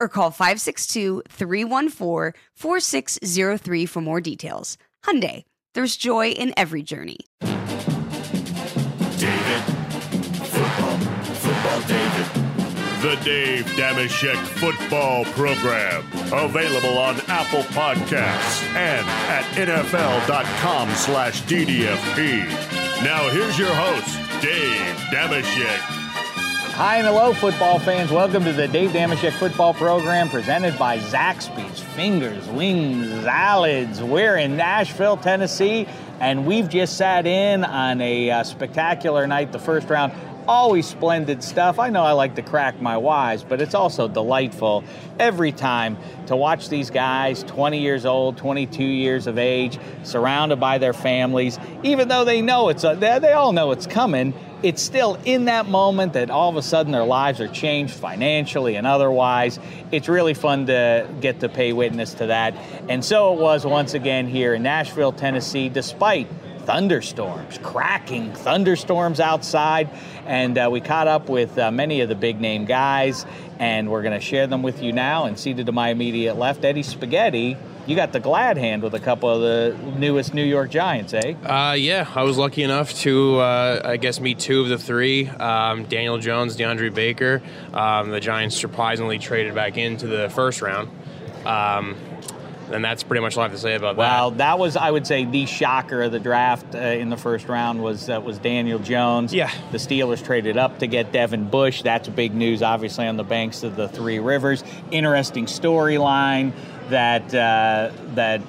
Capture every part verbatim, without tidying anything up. or call five six two, three one four, four six zero three for more details. Hyundai, there's joy in every journey. David. Football. Football David. The Dave Dameshek Football Program. Available on Apple Podcasts and at N F L dot com slash D D F P. Now here's your host, Dave Dameshek. Hi and hello, football fans. Welcome to the Dave Dameshek Football Program presented by Zaxby's. Fingers, wings, salads. We're in Nashville, Tennessee, and we've just sat in on a uh, spectacular night, the first round. Always splendid stuff. I know I like to crack my wise, but it's also delightful every time to watch these guys, twenty years old, twenty-two years of age, surrounded by their families. Even though they know it's, a, they, they all know it's coming, it's still in that moment that all of a sudden their lives are changed financially and otherwise. It's really fun to get to pay witness to that. And so it was once again here in Nashville, Tennessee, despite thunderstorms, cracking thunderstorms outside. And uh, we caught up with uh, many of the big name guys, and we're going to share them with you now. And seated to my immediate left, Eddie Spaghetti, you got the glad hand with a couple of the newest New York Giants, eh? Uh, yeah, I was lucky enough to, uh, I guess, meet two of the three, um, Daniel Jones, DeAndre Baker. Um, the Giants surprisingly traded back into the first round. Um And that's pretty much all I have to say about that. Well, that was, I would say, the shocker of the draft uh, in the first round was uh, was Daniel Jones. Yeah. The Steelers traded up to get Devin Bush. That's big news, obviously, on the banks of the Three Rivers. Interesting storyline that uh, that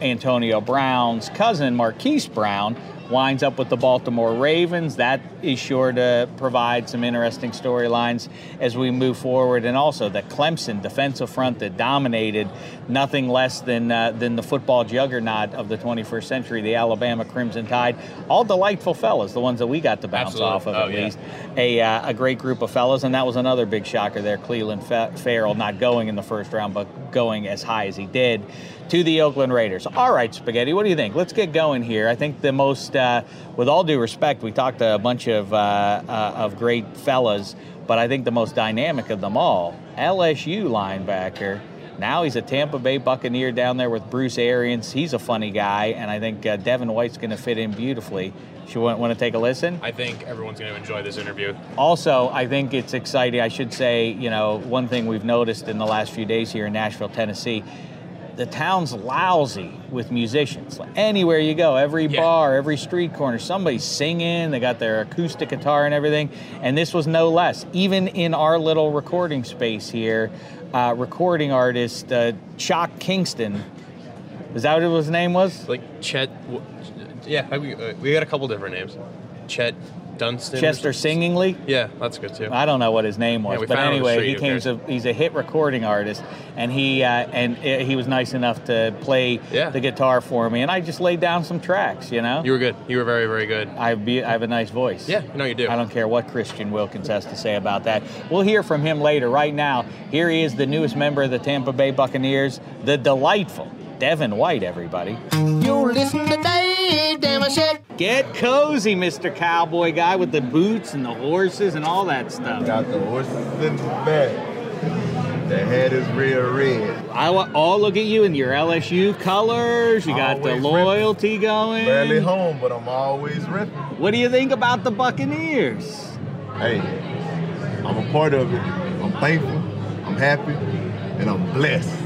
Antonio Brown's cousin, Marquise Brown, winds up with the Baltimore Ravens. That is sure to provide some interesting storylines as we move forward. And also the Clemson defensive front that dominated nothing less than uh, than the football juggernaut of the twenty-first century, the Alabama Crimson Tide. All delightful fellas, the ones that we got to bounce Absolutely. off of oh, at yeah. least. A, uh, a great group of fellas, and that was another big shocker there, Clelin Fe- Ferrell not going in the first round, but going as high as he did to the Oakland Raiders. All right, Spaghetti, what do you think? Let's get going here. I think the most, uh, with all due respect, we talked to a bunch of uh, uh, of great fellas, but I think the most dynamic of them all, L S U linebacker. Now he's a Tampa Bay Buccaneer down there with Bruce Arians. He's a funny guy, and I think uh, Devin White's going to fit in beautifully. You want, want to take a listen? I think everyone's going to enjoy this interview. Also, I think it's exciting. I should say, you know, one thing we've noticed in the last few days here in Nashville, Tennessee, the town's lousy with musicians. Like anywhere you go, every yeah. bar, every street corner, somebody's singing. They got their acoustic guitar and everything. And this was no less. Even in our little recording space here, uh, recording artist uh, Chuck Kingston. Is that what his name was? Like Chet... Yeah, we got a couple different names. Chet Dunstan. Chester Singingley. Yeah, that's good too. I don't know what his name was, yeah, but anyway, he came. He's a, he's a hit recording artist, and he uh, and he was nice enough to play yeah. the guitar for me, and I just laid down some tracks. You know, you were good. You were very, very good. I be I have a nice voice. Yeah, no, you do. I don't care what Christian Wilkins has to say about that. We'll hear from him later. Right now, here he is, the newest member of the Tampa Bay Buccaneers, the delightful Devin White, everybody. You listen to Dave Dameshek. Get cozy, Mister Cowboy Guy, with the boots and the horses and all that stuff. Got the horses in the back. The head is real red. I want all look at you in your L S U colors. You got always the loyalty ripping. Going. Barely home, but I'm always ripping. What do you think about the Buccaneers? Hey, I'm a part of it. I'm thankful, I'm happy, and I'm blessed.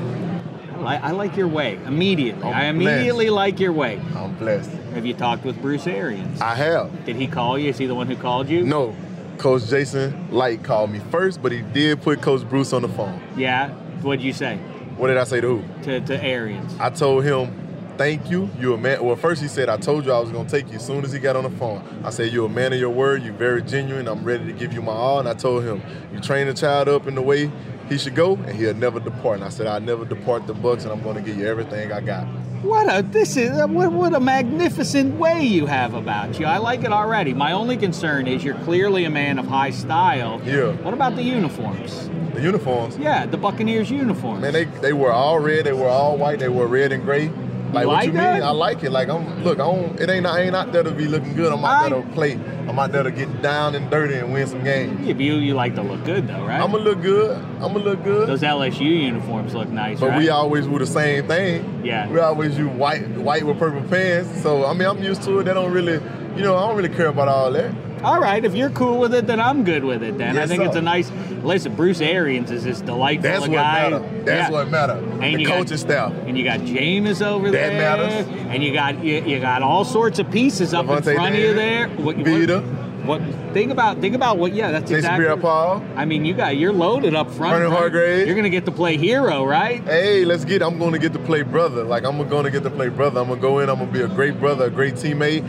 I like your way immediately. I'm I immediately blessed. Like your way. I'm blessed. Have you talked with Bruce Arians? I have. Did he call you? Is he the one who called you? No. Coach Jason Light called me first, but he did put Coach Bruce on the phone. Yeah? What'd you say? What did I say to who? To, to Arians. I told him, thank you. You're a man. Well, first he said, I told you I was going to take you as soon as he got on the phone. I said, you're a man of your word. You're very genuine. I'm ready to give you my all. And I told him, you train a child up in the way he should go, and he'll never depart. And I said, I'll never depart the Bucs, and I'm going to give you everything I got. What a this is what, what a magnificent way you have about you. I like it already. My only concern is you're clearly a man of high style. Yeah. What about the uniforms? The uniforms? Yeah, the Buccaneers uniforms. Man, they they were all red. They were all white. They were red and gray. Like, like what you that? Mean? I like it. Like I'm look. I don't. It ain't. I ain't out there to be looking good. I'm out I, there to play. I'm out there to get down and dirty and win some games. Yeah, but you, you like to look good though, right? I'm gonna look good. I'm gonna look good. Those L S U uniforms look nice. But right? we always do the same thing. Yeah. We always use white, white with purple pants. So I mean, I'm used to it. They don't really, you know, I don't really care about all that. All right, if you're cool with it, then I'm good with it then. Yes, I think sir. It's a nice, listen, Bruce Arians is this delightful That's guy. That's what matters. That's yeah. what matters. And the coaching staff. And you got Jameis over that there. That matters. And you got you, you got all sorts of pieces up Devontae in front David, of you there. What, Vita. What, what, think about think about what, yeah, that's Jason exactly. Jason Pierre-Paul. I mean, you got, you're loaded up front. Vernon Hargreaves. You're going to get to play hero, right? Hey, let's get, I'm going to get to play brother. Like, I'm going to get to play brother. I'm going to go in, I'm going to be a great brother, a great teammate,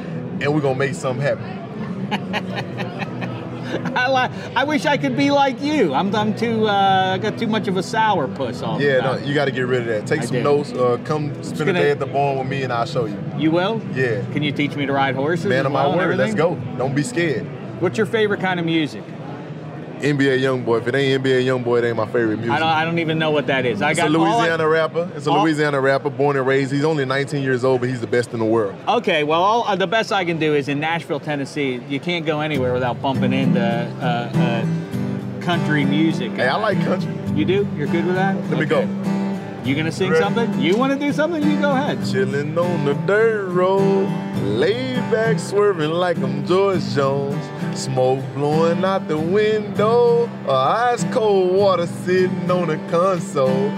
and we're going to make something happen. I like. I wish I could be like you. I'm. I'm too. Uh, I got too much of a sour puss all yeah, the time. Yeah, no, you got to get rid of that. Take I some do. notes. Uh, come I'm spend a day at the barn with me, and I'll show you. You will? Yeah. Can you teach me to ride horses? Man of my word. Let's go. Don't be scared. What's your favorite kind of music? N B A Young Boy. If it ain't N B A Young Boy, it ain't my favorite music. I don't, I don't even know what that is. I it's got a Louisiana I, rapper. It's a all, Louisiana rapper, born and raised. He's only nineteen years old, but he's the best in the world. Okay, well, all, uh, the best I can do is in Nashville, Tennessee. You can't go anywhere without bumping into uh, uh, country music. Hey, I like country. You do? You're good with that? Let okay. me go. You gonna sing Ready? something? You wanna do something? You go ahead. Chillin' on the dirt road, laid back swerving like I'm George Jones. Smoke blowing out the window, or ice cold water sitting on a console.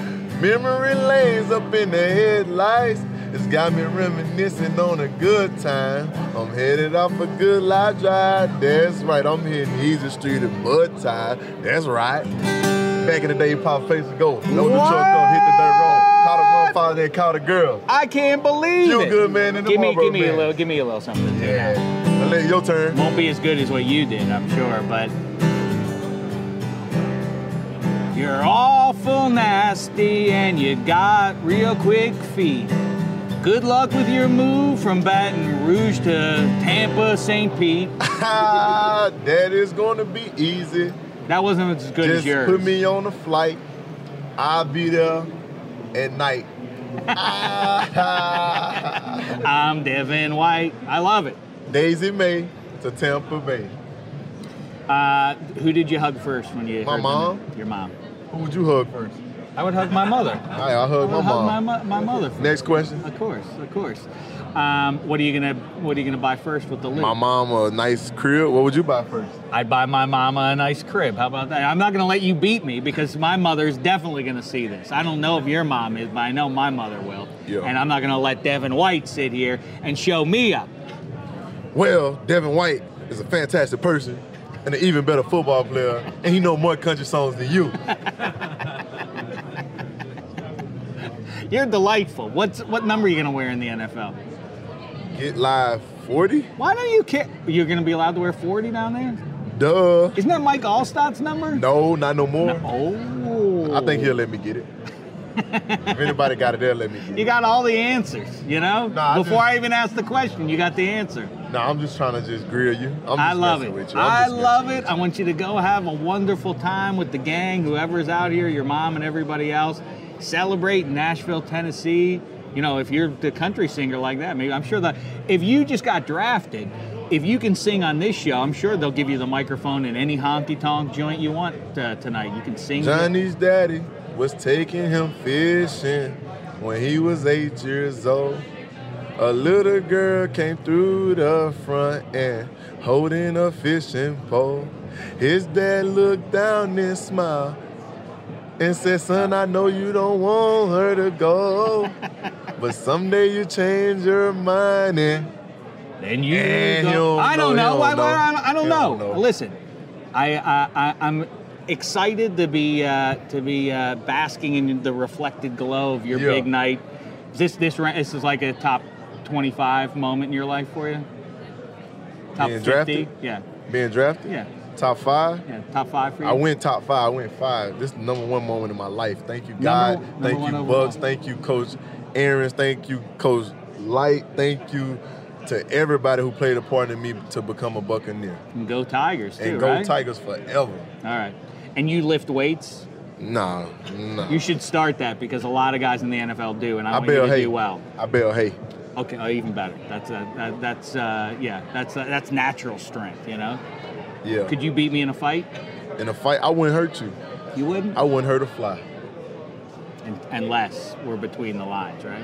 Memory lanes up in the headlights. It's got me reminiscing on a good time. I'm headed off a good life drive. That's right, I'm hitting Easy Street at Bud Time. That's right. Back in the day, pop face and go. Load the truck up, hit the dirt road. Caught a motherfucker and caught a girl. I can't believe you it. You good man in the give me, give me man. a little, give me a little something. Yeah. Now. Your turn. Won't be as good as what you did, I'm sure, but you're awful nasty and you got real quick feet. Good luck with your move from Baton Rouge to Tampa, Saint Pete. That is going to be easy. That wasn't as good Just as yours. Just put me on a flight. I'll be there at night. I'm Devin White. I love it. Daisy May to Tampa Bay. Uh, who did you hug first when you? My mom. Them? Your mom. Who would you hug first? I would hug my mother. All right, I'll hug I my hug mom. My, my mother. First. Next question. Of course, of course. Um, what are you gonna What are you gonna buy first with the loot? My mom a nice crib. What would you buy first? I'd buy my mama a nice crib. How about that? I'm not gonna let you beat me because my mother's definitely gonna see this. I don't know if your mom is, but I know my mother will. Yeah. And I'm not gonna let Devin White sit here and show me up. Well, Devin White is a fantastic person and an even better football player, and he knows more country songs than you. You're delightful. What's What number are you gonna wear in the N F L? Get live forty? Why don't you care? You're going to be allowed to wear forty down there? Duh. Isn't that Mike Allstott's number? No, not no more. No. Oh. I think he'll let me get it. If anybody got it, they'll let me get it. You got all the answers, you know? Nah, Before I, just, I even asked the question, you got the answer. No, nah, I'm just trying to just grill you. I'm just I love it. With you. I love it. I want you to go have a wonderful time with the gang, whoever's out here, your mom and everybody else. Celebrate Nashville, Tennessee. You know, if you're the country singer like that, maybe I'm sure that if you just got drafted, if you can sing on this show, I'm sure they'll give you the microphone in any honky-tonk joint you want uh, tonight. You can sing. Johnny's daddy was taking him fishing when he was eight years old. A little girl came through the front end holding a fishing pole. His dad looked down and smiled and said, son, I know you don't want her to go, but someday you change your mind and then you and go. Don't I don't know. know. I, know. I, I don't know. know. Listen, I, I, I, I'm excited to be uh, to be uh, basking in the reflected glow of your yeah. big night. This this this is like a top twenty-five moment in your life for you. Top Being fifty, drafted? yeah. Being drafted, yeah. Top five? Yeah, top five for you. I went top five. I went five. This is the number one moment in my life. Thank you, God. Number, number thank you, Bucks. Thank you, Coach Arians. Thank you, Coach Light. Thank you to everybody who played a part in me to become a Buccaneer. And go Tigers, too, And go right? Tigers forever. All right. And you lift weights? No, no. You should start that because a lot of guys in the N F L do, and I, I want you to hay. do well. I bail hay. Okay, oh, even better. That's, a, that, that's uh, yeah, that's, a, that's natural strength, you know? Yeah. Could you beat me in a fight? In a fight? I wouldn't hurt you. You wouldn't? I wouldn't hurt a fly. And, unless we're between the lines, right?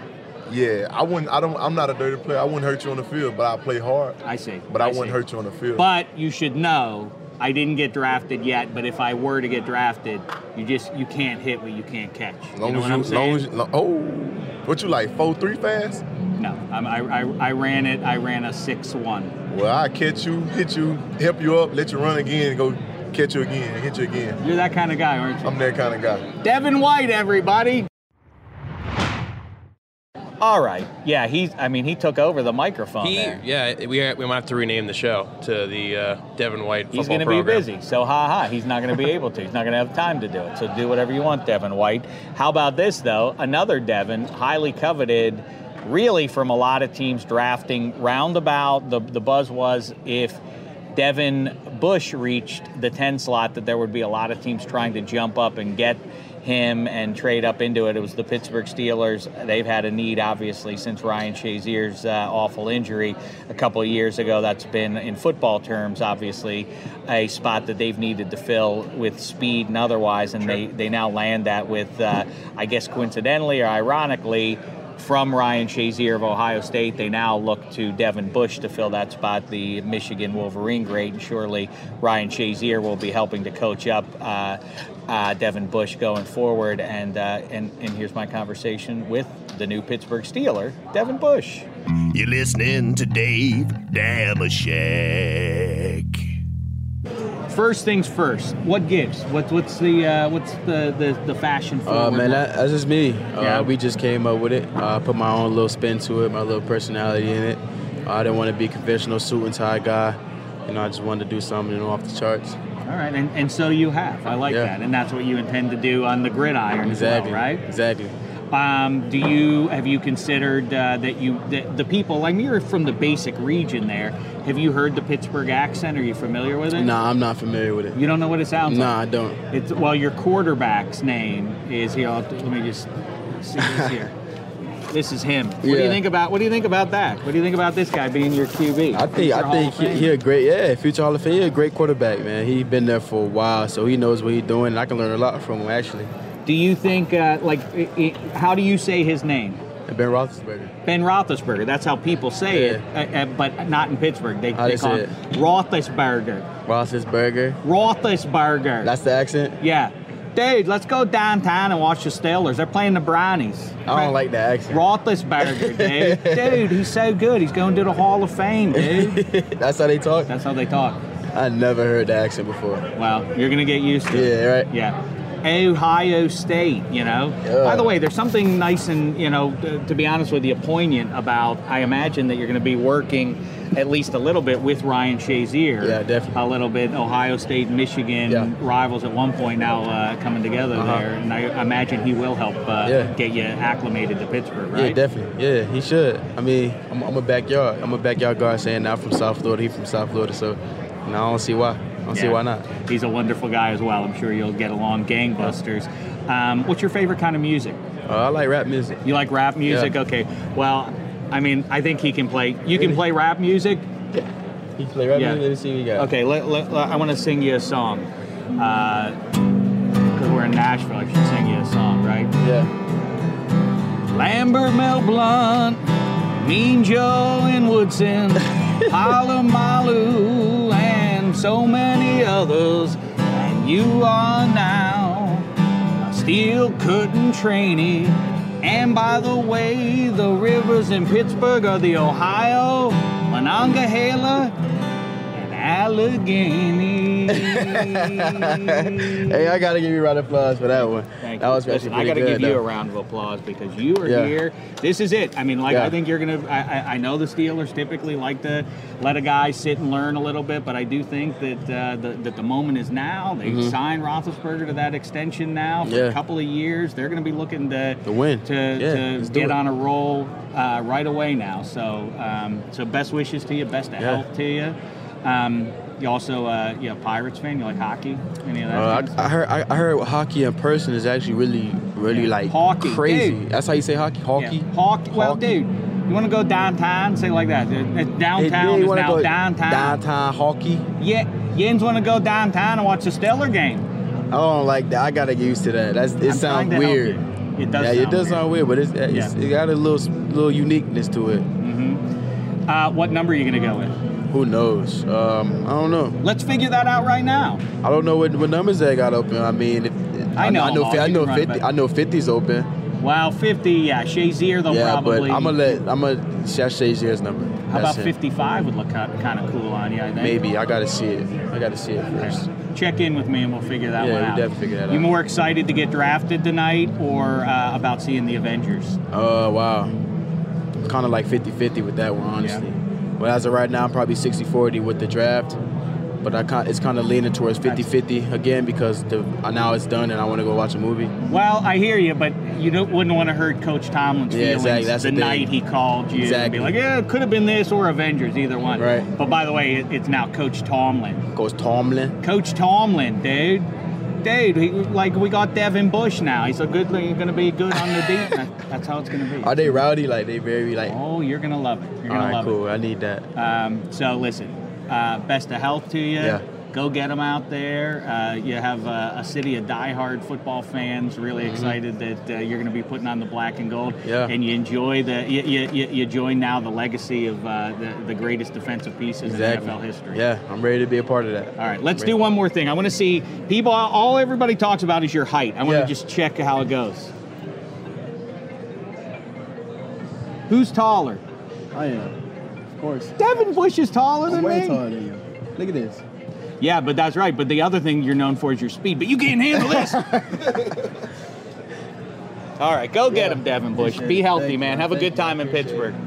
Yeah, I wouldn't. I don't. I'm not a dirty player. I wouldn't hurt you on the field, but I play hard. I see. But I, I wouldn't see. hurt you on the field. But you should know, I didn't get drafted yet. But if I were to get drafted, you just you can't hit what you can't catch. Long you know as what you, I'm saying? Long as you, long, oh, what you like? Four three fast? No, I'm, I, I I ran it. I ran a six one. Well, I catch you, hit you, help you up, let you run again, and go catch you again, and hit you again. You're that kind of guy, aren't you? I'm that kind of guy. Devin White, everybody. All right. Yeah, he's. I mean, he took over the microphone he, there. Yeah, we are, we might have to rename the show to the uh, Devin White Football He's going to be busy, so ha ha. He's not going to be able to. He's not going to have time to do it. So do whatever you want, Devin White. How about this though? Another Devin, highly coveted, really from a lot of teams drafting. Roundabout the the buzz was if Devin Bush reached the ten slot, that there would be a lot of teams trying to jump up and get him and trade up into it. It was the Pittsburgh Steelers. They've had a need, obviously, since Ryan Shazier's uh, awful injury a couple of years ago. That's been, in football terms, obviously, a spot that they've needed to fill with speed and otherwise, and sure. they, they now land that with, uh, I guess coincidentally or ironically, from Ryan Shazier of Ohio State, they now look to Devin Bush to fill that spot, the Michigan Wolverine great, and surely Ryan Shazier will be helping to coach up uh, uh, Devin Bush going forward. And, uh, and and here's my conversation with the new Pittsburgh Steeler, Devin Bush. You're listening to Dave Dameshek. First things first. What gives? What, what's the uh, what's the, the, the fashion for? Uh, man, that, that's just me. Uh, yeah. We just came up with it. I uh, put my own little spin to it, my little personality in it. Uh, I didn't want to be a conventional suit and tie guy. You know, I just wanted to do something, you know, off the charts. All right, and, and so you have. I like yeah. that, and that's what you intend to do on the gridiron exactly. as well, right? Exactly. Um, do you have you considered uh, that you that the people? I mean, you're from the basic region there. Have you heard the Pittsburgh accent? Are you familiar with it? No, nah, I'm not familiar with it. You don't know what it sounds nah, like? No, I don't. It's well, your quarterback's name is here. I'll, let me just see this here. This is him. What yeah. do you think about? What do you think about that? What do you think about this guy being your Q B? I think I think he's he a great, yeah, future Hall of Fame. He's a great quarterback, man. He's been there for a while, so he knows what he's doing. And I can learn a lot from him, actually. Do you think, uh, like, it, it, how do you say his name? Ben Roethlisberger. Ben Roethlisberger. That's how people say yeah. it, uh, uh, but not in Pittsburgh. They, they call it Roethlisberger. Roethlisberger. Roethlisberger. That's the accent? Yeah. Dude, let's go downtown and watch the Steelers. They're playing the Brownies. I don't like the accent. Roethlisberger, dude. Dude, he's so good. He's going to the Hall of Fame, dude. That's how they talk? That's how they talk. I never heard the accent before. Well, you're going to get used to it. Yeah, right? Yeah. Ohio State, you know. Yeah. By the way, there's something nice and, you know, to, to be honest with you, poignant about, I imagine that you're going to be working at least a little bit with Ryan Shazier. Yeah, definitely. A little bit Ohio State and Michigan yeah. rivals at one point now uh, coming together uh-huh. there. And I imagine he will help uh, yeah. get you acclimated to Pittsburgh, right? Yeah, definitely. Yeah, he should. I mean, I'm, I'm a backyard. I'm a backyard guard saying now from South Florida. He's from South Florida, so you know, I don't see why. I don't yeah. see why not. He's a wonderful guy as well. I'm sure you'll get along gangbusters. Um, what's your favorite kind of music? Uh, I like rap music. You like rap music? Yeah. Okay. Well, I mean, I think he can play. You can play rap music? Yeah. He can play rap yeah. music. Let me see what you got. Okay, let, let, let, I want to sing you a song. Because uh, we're in Nashville, I should sing you a song, right? Yeah. Lambert, Mel Blunt, Mean Joe, and Woodson, Palomalu, and so many others. And you are now a steel curtain trainee. And by the way, the rivers in Pittsburgh are the Ohio, Monongahela, and Allegheny. Hey, I gotta give you a round of applause for that one. Thank that you. Was Listen, I gotta good, give though. you a round of applause because you are yeah. here. This is it. I mean, like yeah. I think you're gonna. I, I know the Steelers typically like to let a guy sit and learn a little bit, but I do think that uh, the, that the moment is now. They mm-hmm. signed Roethlisberger to that extension now for yeah. a couple of years. They're gonna be looking to the win to, yeah, to get on a roll uh, right away now. So um, so best wishes to you. Best of yeah. health to you. Um, You also, uh, you a Pirates fan? You like hockey? Any of that? Uh, I, I heard, I heard hockey in person is actually really, really yeah. like hockey, crazy. Dude. That's how you say hockey. Hockey. Yeah. Hockey. Well, hockey. Dude, you want to go downtown? Say it like that. Downtown is now downtown. Downtown hockey. Yeah, Yens want to go downtown and watch a Stellar game. I don't like that. I gotta get used to that. That's it. I'm sounds weird. It does. Yeah, sound it does weird. sound weird, but it's, it's yeah. it got a little, little uniqueness to it. Mm-hmm. Uh, what number are you gonna go with? Who knows? Um, I don't know. Let's figure that out right now. I don't know what, what numbers they got open. I mean, if, I know, I know, I know, I know fifty. I know fifty's open. Wow, fifty. Yeah, Shazier though yeah, probably. Yeah, but I'm gonna let I'm gonna shout Shazier's number. How That's about fifty-five would look kind of cool on you? I think. Maybe I gotta see it. I gotta see it first. Okay. Check in with me and we'll figure that yeah, one out. Yeah, we definitely figure that out. You more excited to get drafted tonight or uh, about seeing the Avengers? Oh uh, wow, kind of like fifty-fifty with that one, honestly. Yeah. Well, as of right now, I'm probably sixty forty with the draft, but I can't, it's kind of leaning towards fifty fifty again because the, now it's done and I want to go watch a movie. Well, I hear you, but you don't, wouldn't want to hurt Coach Tomlin's yeah, feelings exactly. That's the, the night he called you exactly. and be like, yeah, it could have been this or Avengers, either one. Right. But by the way, it, it's now Coach Tomlin. Coach Tomlin? Coach Tomlin, dude. Dude, he, like we got Devin Bush now. He's a good. You're gonna be good on the defense. That's how it's gonna be. Are they rowdy? Like they very like. Oh, you're gonna love it. You're gonna All right, love cool. it. Cool. I need that. Um, so listen, uh, best of health to you. Yeah. Go get them out there. Uh, you have uh, a city of diehard football fans. Really mm-hmm. excited that uh, you're going to be putting on the black and gold. Yeah. And you enjoy the you you, you join now the legacy of uh, the the greatest defensive pieces exactly. in N F L history. Yeah, I'm ready to be a part of that. All right, let's do one more thing. I want to see people. All everybody talks about is your height. I want yeah. to just check how it goes. Who's taller? I am, of course. Devin Bush is taller I'm than way me. Taller than you. Look at this. Yeah, but that's right. But the other thing you're known for is your speed. But you can't handle this. All right, go get yeah, him, Devin Bush. Be healthy, Thank man. You. Have Thank a good time in Pittsburgh. It.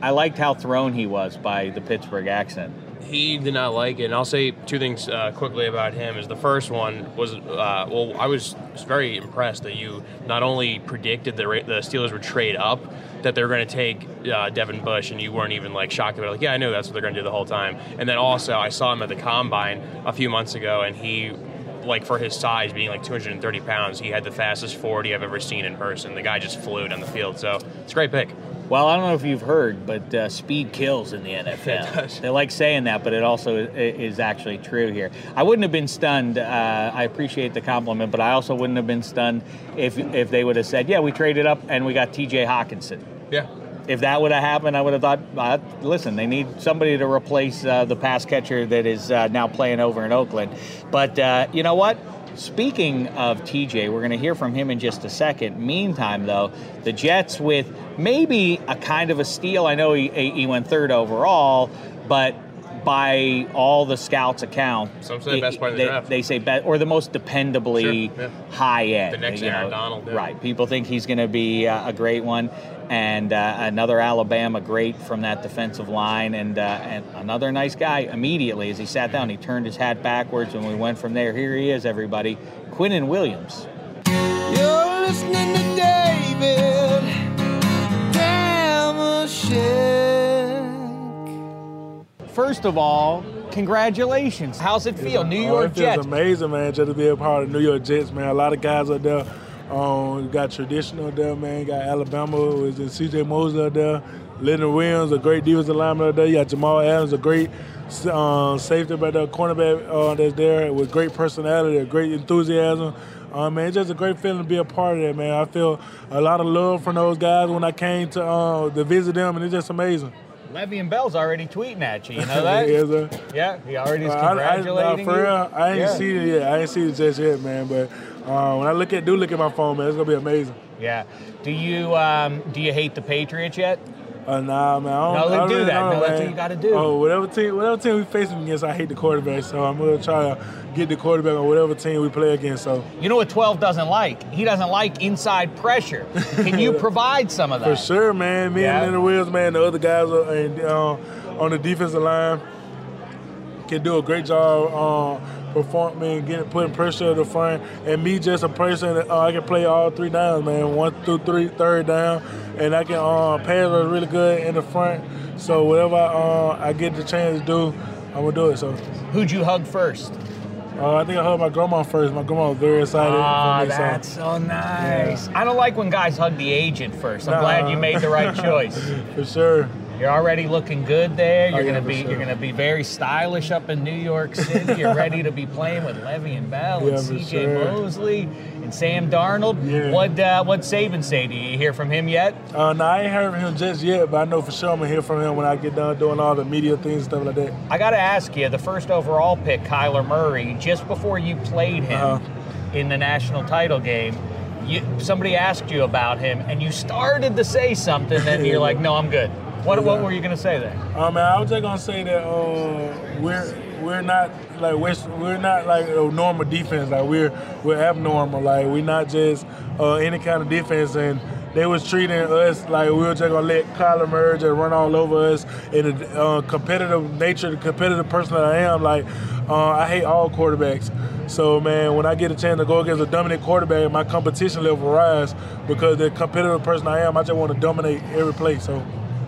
I liked how thrown he was by the Pittsburgh accent. He did not like it. And I'll say two things uh, quickly about him. Is the first one was, uh, well, I was very impressed that you not only predicted the, the Steelers would trade up, that they were going to take uh, Devin Bush, and you weren't even like shocked about it. Like, yeah, I know that's what they're going to do the whole time. And then also, I saw him at the Combine a few months ago, and he, like for his size, being like two hundred thirty pounds, he had the fastest forty I've ever seen in person. The guy just flew down the field, so it's a great pick. Well, I don't know if you've heard, but uh, speed kills in the N F L. They like saying that, but it also is actually true here. I wouldn't have been stunned. Uh, I appreciate the compliment, but I also wouldn't have been stunned if if they would have said, yeah, we traded up and we got T J. Hockenson. Yeah. If that would have happened, I would have thought, uh, listen, they need somebody to replace uh, the pass catcher that is uh, now playing over in Oakland. But uh, you know what? Speaking of T J, we're going to hear from him in just a second. Meantime, though, the Jets with maybe a kind of a steal. I know he, he went third overall, but by all the scouts' account, some say it, best player in the draft. They say best, or the most dependably sure, yeah. high end. The next Aaron know, Donald, yeah. right? People think he's going to be uh, a great one. and uh, another Alabama great from that defensive line, and, uh, and another nice guy. Immediately as he sat down, he turned his hat backwards, and we went from there. Here he is, everybody, Quinnen Williams. You're listening to David Dameshek. First of all, congratulations. How's it feel? It's, New York it Jets. It's amazing, man, just to be a part of the New York Jets, man. A lot of guys are there. Um, got traditional there, man. You got Alabama, was in C J. Mosley there. Leonard Williams, a great defensive lineman out there. You got Jamal Adams, a great uh, safety by the cornerback uh, that's there with great personality, a great enthusiasm. Uh, man, it's just a great feeling to be a part of that, man. I feel a lot of love from those guys when I came to uh, to visit them, and it's just amazing. Levy and Bell's already tweeting at you, you know that? Yes, sir. Yeah, he already is congratulating uh, I, I, nah, for real, I ain't yeah. seen it yet. I ain't seen it just yet, man, but Uh, when I look at do look at my phone, man, it's gonna be amazing. Yeah. Do you um, do you hate the Patriots yet? Uh, nah, man. I don't, no, I don't do really that. Know, no, man. That's what you gotta do. Oh, whatever team, whatever team we facing against, I hate the quarterback. So I'm gonna try to get the quarterback on whatever team we play against. So you know what twelve doesn't like? He doesn't like inside pressure. Can you provide some of that? For sure, man. Me yeah. and Leonard Williams, man, the other guys are, and, uh, on the defensive line can do a great job. Uh, performing, getting putting pressure at the front, and me just a person that uh, I can play all three downs, man. One, two, three, third down, and I can uh, pass really good in the front. So whatever I, uh, I get the chance to do, I'm gonna do it. So who'd you hug first? Uh, I think I hugged my grandma first. My grandma was very excited. Ah, oh, that's so, so nice. Yeah. I don't like when guys hug the agent first. I'm nah. glad you made the right choice. For sure. You're already looking good there. You're oh, yeah, gonna be sure. you're gonna be very stylish up in New York City. You're ready to be playing with Levy and Bell yeah, and C J. Sure. Mosley and Sam Darnold. Yeah. What uh, what Saban say? Do you hear from him yet? Uh, no, I ain't heard from him just yet, but I know for sure I'm gonna hear from him when I get done doing all the media things and stuff like that. I gotta ask you, the first overall pick, Kyler Murray, just before you played him uh-huh. in the national title game. You, somebody asked you about him, and you started to say something, and you're like, no, I'm good. What, yeah. what were you going to say there? I um, mean, I was just going to say that uh, we're we're not like we're, we're not like a normal defense. Like we're we're abnormal. Like we're not just uh, any kind of defense. And they was treating us like we were just going to let Kyler Murray just run all over us. And the uh, competitive nature, the competitive person that I am, like uh, I hate all quarterbacks. So, man, when I get a chance to go against a dominant quarterback, my competition level rise because the competitive person I am, I just want to dominate every play. So.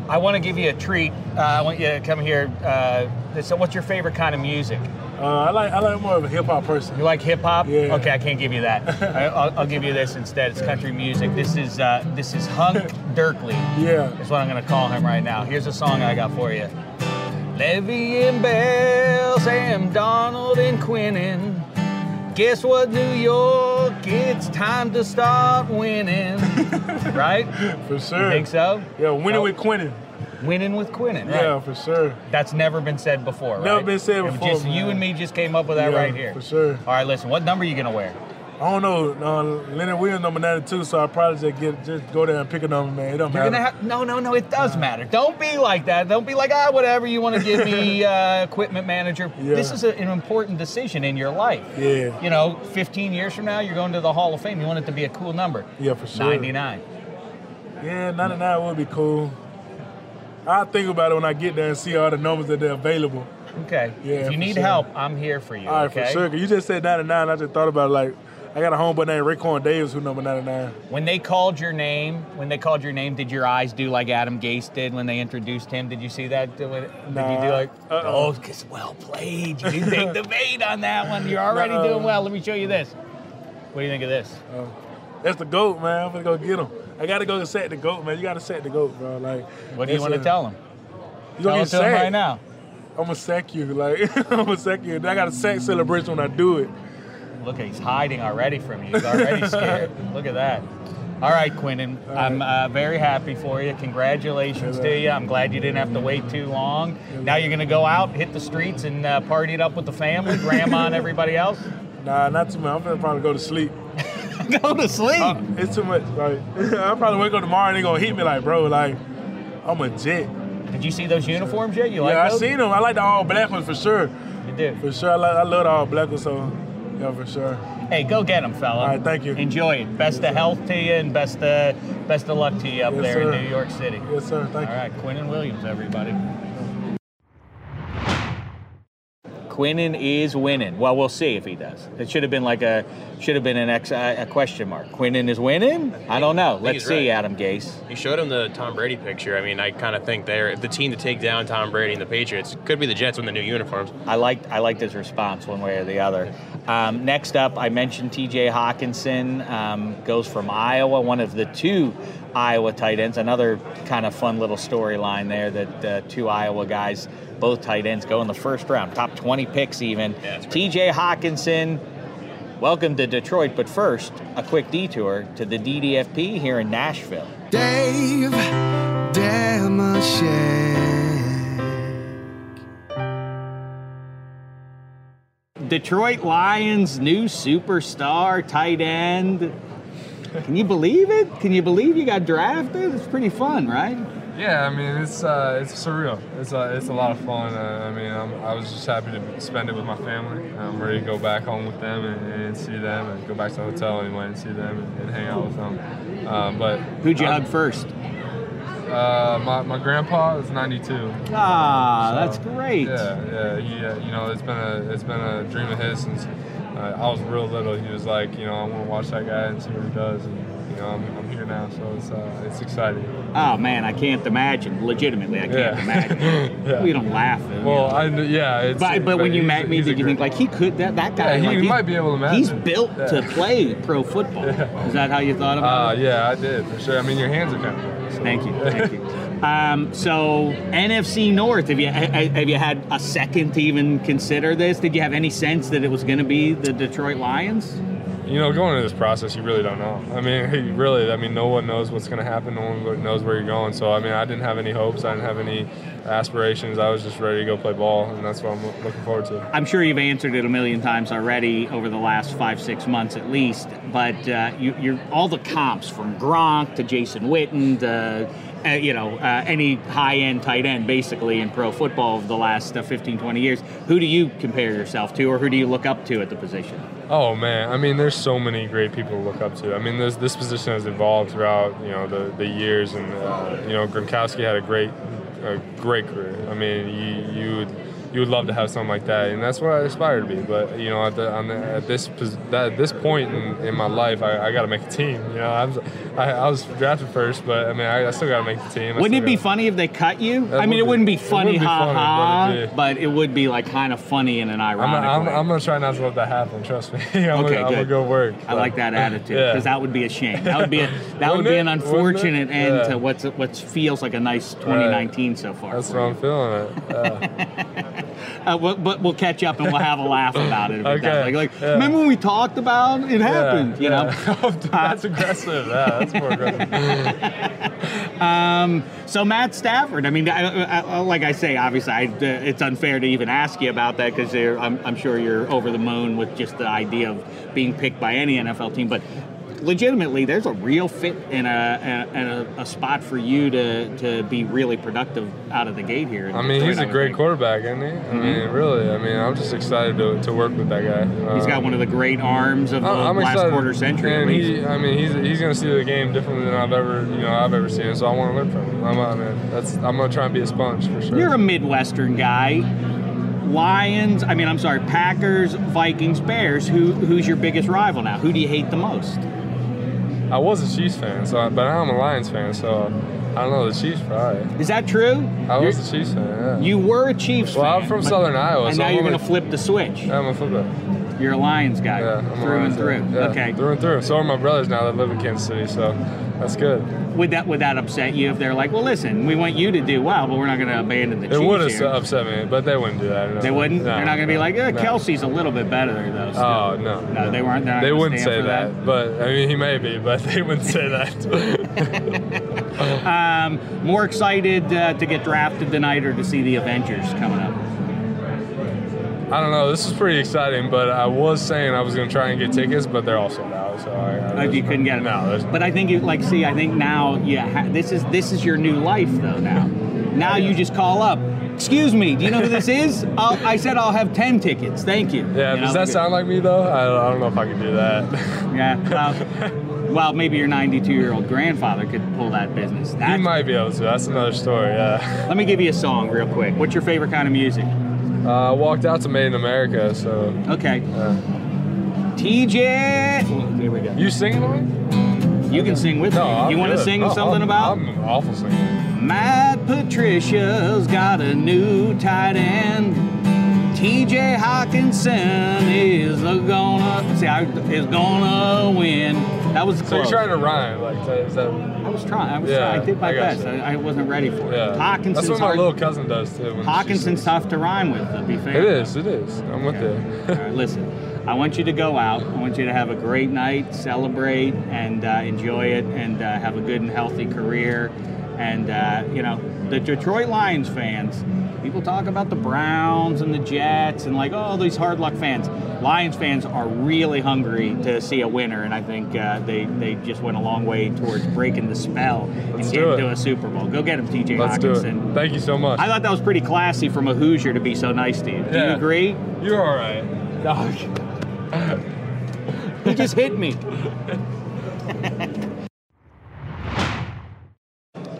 I want to give you a treat. Uh, I want you to come here. Uh, so, what's your favorite kind of music? Uh, I like I like more of a hip hop person. You like hip hop? Yeah. Okay, I can't give you that. I, I'll, I'll give you this instead. It's country music. This is uh, this is Hunk Dirkley. Yeah. That's what I'm gonna call him right now. Here's a song I got for you. Levy and Bell, Sam Darnold and Quinnen. Guess what, New York? It's time to start winning, right? For sure. You think so? Yeah, winning so, with Quinnen. Winning with Quinnen, right? Yeah, for sure. That's never been said before, right? Never been said before. Just man. You and me just came up with that yeah, right here. For sure. All right, listen. What number are you gonna wear? I don't know. Uh, Leonard Williams number ninety-two, so I probably just get just go there and pick a number, man. It don't You're matter. Have, no, no, no. It does uh, matter. Don't be like that. Don't be like ah, whatever you want to give me, uh, equipment manager. Yeah. This is a, an important decision in your life. Yeah. You know, fifteen years from now, you're going to the Hall of Fame. You want it to be a cool number. Yeah, for sure. ninety-nine. Yeah, ninety-nine would be cool. I'll think about it when I get there and see all the numbers that are available. Okay. Yeah. If you need sure. help, I'm here for you. All right, okay? For sure. You just said ninety-nine. I just thought about it, like. I got a homeboy named Raekwon Davis who's number ninety-nine. When they called your name, when they called your name, did your eyes do like Adam Gase did when they introduced him? Did you see that? Did, did nah, you do like, uh-oh. oh, it's well played. You take the bait on that one. You're already nah, doing well. Let me show you this. What do you think of this? Uh, that's the GOAT, man. I'm gonna go get him. I gotta go set the GOAT, man. You gotta set the GOAT, bro. Like, what do you want to tell him? You gonna get sacked right now? I'm gonna sack you. Like, I'm gonna sack you. I got a sack celebration when I do it. Look, he's hiding already from you. He's already scared. Look at that. All right, Quinnen, All right. I'm uh, very happy for you. Congratulations to you. I'm glad you didn't have to wait too long. Now you're going to go out, hit the streets, and uh, party it up with the family, grandma and everybody else? Nah, not too much. I'm going to probably go to sleep. Go to sleep? Uh, it's too much. Like, I'll probably wake up tomorrow and they're going to hit me like, bro, like, I'm a jet. Did you see those uniforms yet? You like yeah, those? Yeah, I seen them. I like the all-black ones for sure. You did? For sure. I, like, I love the all-black ones, so... Yeah, for sure. Hey, go get them, fella. All right, thank you. Enjoy it. Best yes, of health sir. to you and best of, best of luck to you up yes, there sir. in New York City. Yes, sir. Thank All you. All right, Quinnen Williams, everybody. Quinnen is winning. Well, we'll see if he does. It should have been like a should have been an ex a question mark. Quinnen is winning? I, think, I don't know. I Let's see, right. Adam Gase. He showed him the Tom Brady picture. I mean, I kind of think they're the team to take down Tom Brady and the Patriots. Could be the Jets with the new uniforms. I liked I liked his response one way or the other. Um, next up, I mentioned T J. Hockenson um, goes from Iowa, one of the two Iowa tight ends. Another kind of fun little storyline there that uh, two Iowa guys. Both tight ends go in the first round, top twenty picks even. Yeah, T J. Hockenson, welcome to Detroit, but first, a quick detour to the D D F P here in Nashville. Dave Dameshek. Detroit Lions' new superstar tight end. Can you believe it? Can you believe you got drafted? It's pretty fun, right? Yeah, I mean, it's uh, it's surreal. It's uh, it's a lot of fun. Uh, I mean, I'm, I was just happy to spend it with my family. I'm ready to go back home with them and, and see them, and go back to the hotel anyway and see them and, and hang out with them. Uh, but who'd you I, hug first? Uh, my my grandpa is ninety-two. Ah, so, that's great. Yeah, yeah, he, uh, you know, it's been a it's been a dream of his since uh, I was real little. He was like, you know, I want to watch that guy and see what he does. And, You know, I'm, I'm here now, so it's uh, it's exciting. Oh man, I can't imagine. Legitimately, I can't yeah. imagine. yeah. We don't laugh. At well, I, yeah. It's, but but when you met me, did you think like he could that that guy? Yeah, he, like, he might be able to imagine. He's built yeah. to play pro football. Yeah. Is that how you thought about uh, it? Yeah, I did for sure. I mean, your hands are kind of. So. Thank you. Thank you. Um, so N F C North, have you have you had a second to even consider this? Did you have any sense that it was going to be the Detroit Lions? You know, going into this process, you really don't know. I mean, really, I mean, no one knows what's going to happen. No one knows where you're going. So, I mean, I didn't have any hopes. I didn't have any aspirations. I was just ready to go play ball, and that's what I'm looking forward to. I'm sure you've answered it a million times already over the last five, six months at least. But uh, you, you're all the comps from Gronk to Jason Witten to, uh, you know, uh, any high-end tight end basically in pro football over the last uh, fifteen, twenty years. Who do you compare yourself to, or who do you look up to at the position? Oh man, I mean, there's so many great people to look up to. I mean, this this position has evolved throughout, you know, the, the years, and uh, you know, Gronkowski had a great, a great career. I mean, you you would you would love to have something like that, and that's what I aspire to be. But you know, at the, on the, at this at this point in, in my life, I, I got to make a team. You know, I was I, I was drafted first, but I mean, I, I still got to make the team. I wouldn't it be gotta, funny if they cut you? I mean, it wouldn't be funny, ha ha, but it would be like kind of funny in an ironic I'm, I'm, way. I'm gonna try not to let that happen. Trust me. I'm okay, gonna, good. I'm gonna go work. I but, like that attitude because yeah. that would be a shame. That would be a, that would be it? an unfortunate end yeah. to what's what feels like a nice twenty nineteen right. so far. That's what you. I'm feeling. It. Yeah. Uh, we'll, but we'll catch up and we'll have a laugh about it. If okay. it does. Like, like yeah. remember when we talked about it? It yeah. happened, you yeah. know? That's uh, aggressive. Yeah, that's more aggressive. um, so Matt Stafford, I mean, I, I, like I say, obviously, I, uh, it's unfair to even ask you about that because I'm, I'm sure you're over the moon with just the idea of being picked by any N F L team. But legitimately, there's a real fit and a, and a, a spot for you to, to be really productive out of the gate here. I mean, he's a great quarterback, isn't he? I mm-hmm. mean, really. I mean, I'm just excited to, to work with that guy. He's um, got one of the great arms of the I'm last excited. quarter century. And he, I mean, he's he's going to see the game differently than I've ever you know I've ever seen. So I want to learn from him. I'm I mean, that's I'm going to try and be a sponge for sure. You're a Midwestern guy. Lions. I mean, I'm sorry. Packers, Vikings, Bears. Who who's your biggest rival now? Who do you hate the most? I was a Chiefs fan, so I, but now I'm a Lions fan, so I don't know, the Chiefs probably. Is that true? I You're, was a Chiefs fan, yeah. You were a Chiefs well, fan. Well, I'm from Southern Iowa. And so now I'm you're going to flip the switch. Yeah, I'm going to flip it. You're a Lions guy. Yeah, I'm through a Lions and through. Yeah, okay. Through and through. So are my brothers now that live in Kansas City, so that's good. Would that would that upset you if they're like, well, listen, we want you to do well, but we're not going to abandon the Chiefs? It would have upset me, but they wouldn't do that. No. They wouldn't? No, they're not going to no, be like, eh, no. Kelsey's a little bit better, though. Still. Oh, no. No, no. they weren't. They wouldn't say that, that, but I mean, he may be, but they wouldn't say that. um, more excited uh, to get drafted tonight or to see the Avengers coming up? I don't know. This is pretty exciting, but I was saying I was going to try and get tickets, but they're all sold out. So I, I you couldn't get them. No, but I think you like see. I think now, yeah, this is this is your new life though. Now, now you just call up. excuse me, do you know who this is? I'll, I said I'll have ten tickets, thank you. Yeah, you know, does that sound like me though? I, I don't know if I can do that. Yeah, well, well, maybe your ninety-two-year-old grandfather could pull that business. That's, he might be able to, that's another story, yeah. Let me give you a song real quick. What's your favorite kind of music? Uh, I walked out to Made in America, so. Okay. Yeah. T J! There we go. You singing with me? You can sing with me. No, you want to sing no, something I'm, about? I'm awful singing. Matt Patricia's got a new tight end. T J. Hockenson is a gonna, see, I, is gonna win. That was close. So you're trying to rhyme, like, is that? I was trying, I was yeah, trying, I did my I best. I, I wasn't ready for it. Yeah. Hawkinson's That's what my hard, little cousin does, too. When Hawkinson's tough to rhyme with, to be fair. It is, it is. I'm with okay. you. All right, listen, I want you to go out. I want you to have a great night, celebrate, and uh, enjoy it, and uh, have a good and healthy career. And, uh, you know, the Detroit Lions fans, people talk about the Browns and the Jets and like, oh, these hard luck fans. Lions fans are really hungry to see a winner, and I think uh, they, they just went a long way towards breaking the spell Let's and getting to a Super Bowl. Go get him, T J. Let's Hockenson. Thank you so much. I thought that was pretty classy from a Hoosier to be so nice to you. Do yeah. you agree? You're all right. Oh, he just hit me.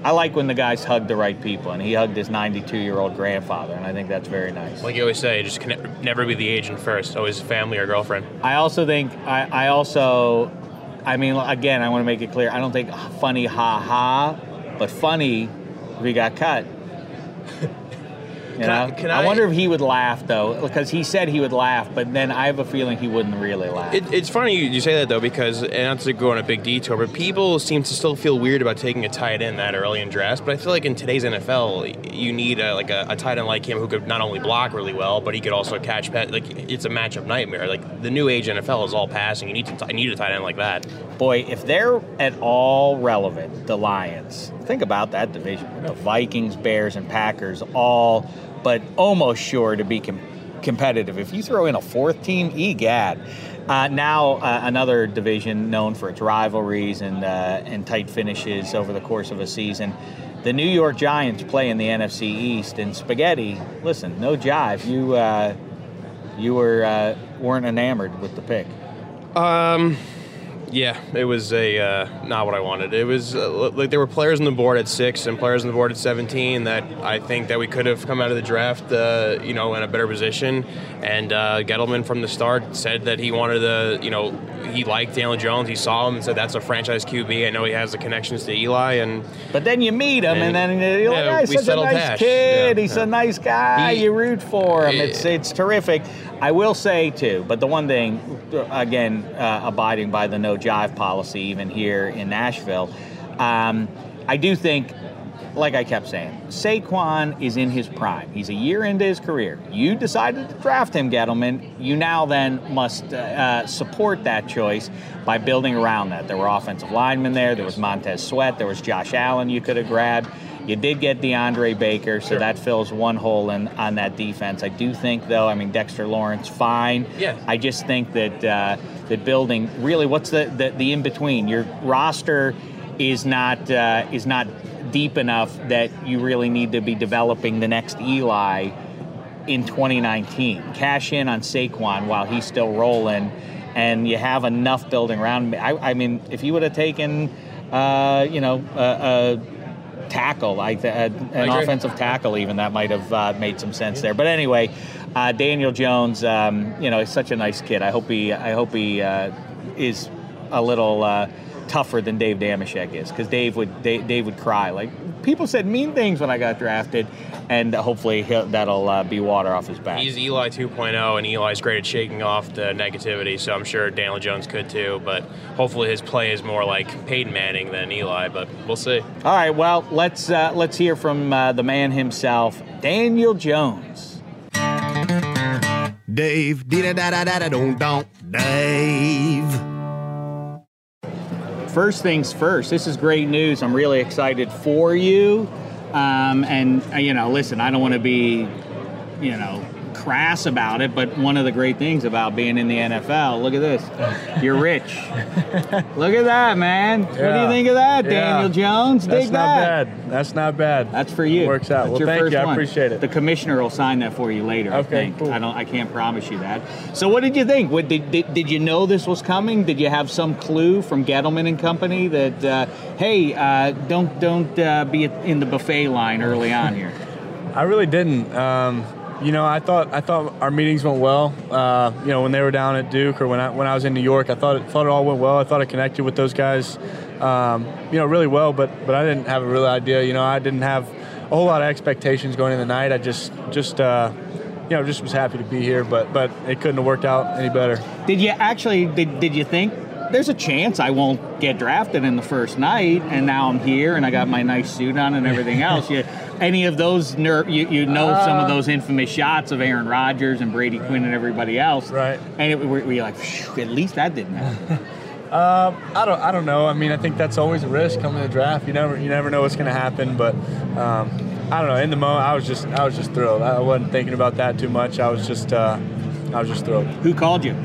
I like when the guys hug the right people, and he hugged his ninety-two-year-old grandfather, and I think that's very nice. Like you always say, just can never be the agent first, always family or girlfriend. I also think, I, I also, I mean, again, I want to make it clear, I don't think funny, ha-ha, but funny, we got cut. You can know? I, can I, I wonder if he would laugh, though, because he said he would laugh, but then I have a feeling he wouldn't really laugh. It, it's funny you, you say that, though, because, and not to go on a big detour, but people seem to still feel weird about taking a tight end that early in drafts, but I feel like in today's N F L, you need a, like a, a tight end like him who could not only block really well, but he could also catch, like, it's a matchup nightmare. Like, the new age N F L is all passing. You need, to, you need a tight end like that. Boy, if they're at all relevant, the Lions, think about that division. The Vikings, Bears, and Packers all... but almost sure to be com- competitive. If you throw in a fourth team, egad. Uh, now uh, another division known for its rivalries and, uh, and tight finishes over the course of a season. The New York Giants play in the N F C East, and Spaghetti, listen, no jive. You, uh, you were, uh, weren't enamored with the pick. Um... Yeah, it was a uh, not what I wanted. It was uh, like there were players on the board at six and players on the board at seventeen that I think that we could have come out of the draft, uh, you know, in a better position. And uh, Gettleman from the start said that he wanted to, you know, he liked Daniel Jones. He saw him and said that's a franchise Q B. I know he has the connections to Eli. And but then you meet him and, and then you're like, yeah, oh, he's such a nice hash. kid. Yeah, he's yeah. a nice guy. He, you root for him. It, it's it's terrific. I will say too, but the one thing, again, uh, abiding by the no jive policy even here in Nashville. Um, I do think, like I kept saying, Saquon is in his prime. He's a year into his career. You decided to draft him, Gettleman. You now then must uh, support that choice by building around that. There were offensive linemen there. There was Montez Sweat. There was Josh Allen you could have grabbed. You did get DeAndre Baker, so sure. that fills one hole in, on that defense. I do think, though, I mean, Dexter Lawrence, fine. Yeah. I just think that uh, that building, really, what's the, the, the in-between? Your roster is not uh, is not deep enough that you really need to be developing the next Eli in twenty nineteen. Cash in on Saquon while he's still rolling, and you have enough building around. I, I mean, if you would have taken, uh, you know, uh, uh, tackle, like the, uh, an offensive tackle even, that might have uh, made some sense there. But anyway, uh, Daniel Jones, um, you know, he's such a nice kid. I hope he, I hope he uh, is a little uh, tougher than Dave Dameshek is, because Dave would, Dave, Dave would cry. Like, people said mean things when I got drafted, and hopefully he'll, that'll uh, be water off his back. He's Eli two point oh, and Eli's great at shaking off the negativity, so I'm sure Daniel Jones could too, but hopefully his play is more like Peyton Manning than Eli, but we'll see. All right, well, let's, uh, let's hear from uh, the man himself, Daniel Jones. Dave, da-da-da-da-da-don't-don't, Dave. First things first, this is great news. I'm really excited for you. Um, and, you know, listen, I don't want to be, you know, crass about it, but one of the great things about being in the N F L, look at this, you're rich. Look at that, man. Yeah. What do you think of that, yeah. Daniel Jones? That's Dig not that. bad. That's not bad. That's for you. It works out. That's well, your thank first you. I one. appreciate it. The commissioner will sign that for you later. Okay, I think. Cool. I don't. I can't promise you that. So, what did you think? What, did, did did you know this was coming? Did you have some clue from Gettleman and company that uh, hey, uh, don't don't uh, be in the buffet line early on here? I really didn't. Um, you know, I thought I thought our meetings went well. Uh, you know, when they were down at Duke or when I when I was in New York, I thought it, thought it all went well. I thought I connected with those guys, um, you know, really well. But but I didn't have a real idea. You know, I didn't have a whole lot of expectations going into the night. I just just uh, you know just was happy to be here. But but it couldn't have worked out any better. Did you actually did did you think? There's a chance I won't get drafted in the first night, and now I'm here, and I got my nice suit on and everything else. You, any of those, ner- you, you know uh, some of those infamous shots of Aaron Rodgers and Brady right. Quinn and everybody else. Right. And it, we, we were like, at least that didn't happen. um, I don't I don't know. I mean, I think that's always a risk coming to the draft. You never you never know what's going to happen, but um, I don't know. In the moment, I was just I was just thrilled. I wasn't thinking about that too much. I was just uh, I was just thrilled. Who called you?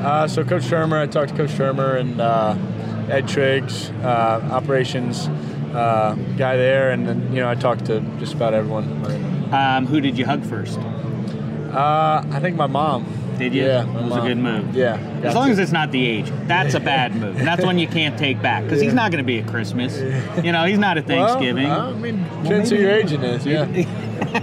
Uh, so Coach Shurmur, I talked to Coach Shurmur and uh, Ed Triggs, uh, operations uh, guy there, and then you know I talked to just about everyone. Um, who did you hug first? Uh, I think my mom. Did you? Yeah, it was mom. a good move. Yeah. As long to. as it's not the age, that's a bad move. That's one you can't take back because yeah. he's not going to be at Christmas. You know, he's not at Thanksgiving. Well, I mean, depends who your agent is. Yeah.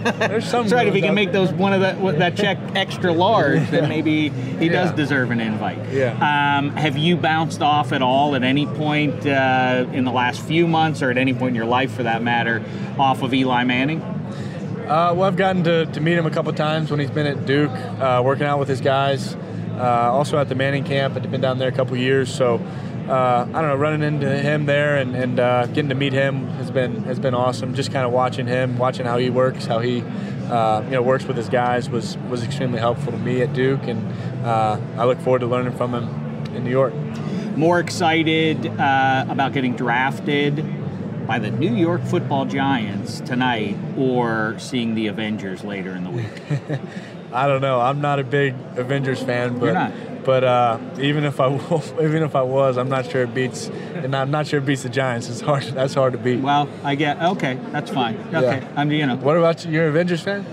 There's some. That's right. If he can make those one of the, that check extra large, then maybe he yeah. does deserve an invite. Yeah. Um, have you bounced off at all at any point uh, in the last few months, or at any point in your life, for that matter, off of Eli Manning? Uh, well, I've gotten to, to meet him a couple times when he's been at Duke, uh, working out with his guys. Uh, also at the Manning camp, I've been down there a couple years, so. Uh, I don't know, running into him there and, and uh, getting to meet him has been has been awesome. Just kind of watching him, watching how he works, how he uh, you know works with his guys was was extremely helpful to me at Duke, and uh, I look forward to learning from him in New York. More excited uh, about getting drafted by the New York Football Giants tonight, or seeing the Avengers later in the week? I don't know. I'm not a big Avengers fan, but You're not. But uh, even if I even if I was, I'm not sure it beats, and I'm not sure it beats the Giants. It's hard. That's hard to beat. Well, I get okay. That's fine. Okay, yeah. I'm you know. What about you? You're an Avengers fan?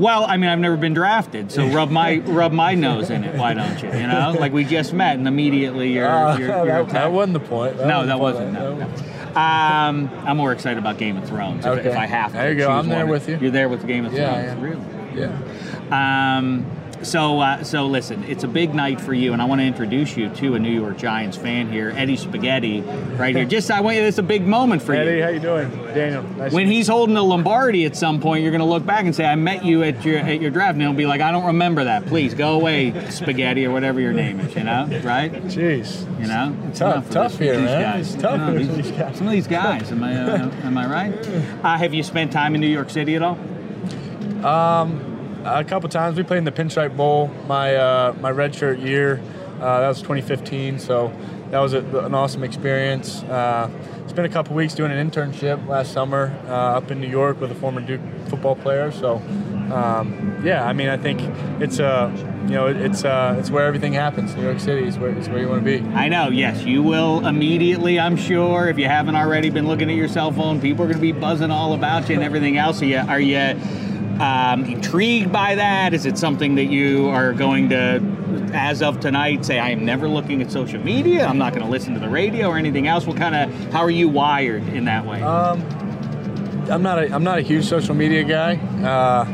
Well, I mean, I've never been drafted, so rub my rub my nose in it. Why don't you? You know, like we just met, and immediately you're. Uh, you're, you're that, that wasn't the point. That no, that wasn't. That, no. That no. Um, I'm more excited about Game of Thrones. Okay. If, if I have to. There you go. I'm there with you. You're there with Game of yeah, Thrones. Yeah. Really. Yeah. Um, So, uh, so listen, it's a big night for you, and I want to introduce you to a New York Giants fan here, Eddie Spaghetti, right here. Just, I want you. It's a big moment for Eddie, you. Eddie, how you doing, Daniel? Nice when he's holding a Lombardi at some point, you're going to look back and say, "I met you at your at your draft," and he'll be like, "I don't remember that. Please go away, Spaghetti," or whatever your name is. You know, right? Jeez, you know, it's tough, tough here, man. Guys. It's tough. You know, these, guys. Some of these guys. Am I uh, am I right? Uh, have you spent time in New York City at all? Um. A couple times. We played in the Pinstripe Bowl my uh, my redshirt year. Uh, that was twenty fifteen, so that was a, an awesome experience. Uh, spent a couple weeks doing an internship last summer uh, up in New York with a former Duke football player. So, um, yeah, I mean, I think it's a uh, You know, it's uh, it's where everything happens. New York City is where, is where you want to be. I know, yes. You will immediately, I'm sure, if you haven't already been looking at your cell phone, people are going to be buzzing all about you and everything else. Are you, are you um, intrigued by that? Is it something that you are going to, as of tonight, say, I'm never looking at social media, I'm not going to listen to the radio or anything else? What kind of, how are you wired in that way? Um, I'm not a, I'm not a huge social media guy. Uh,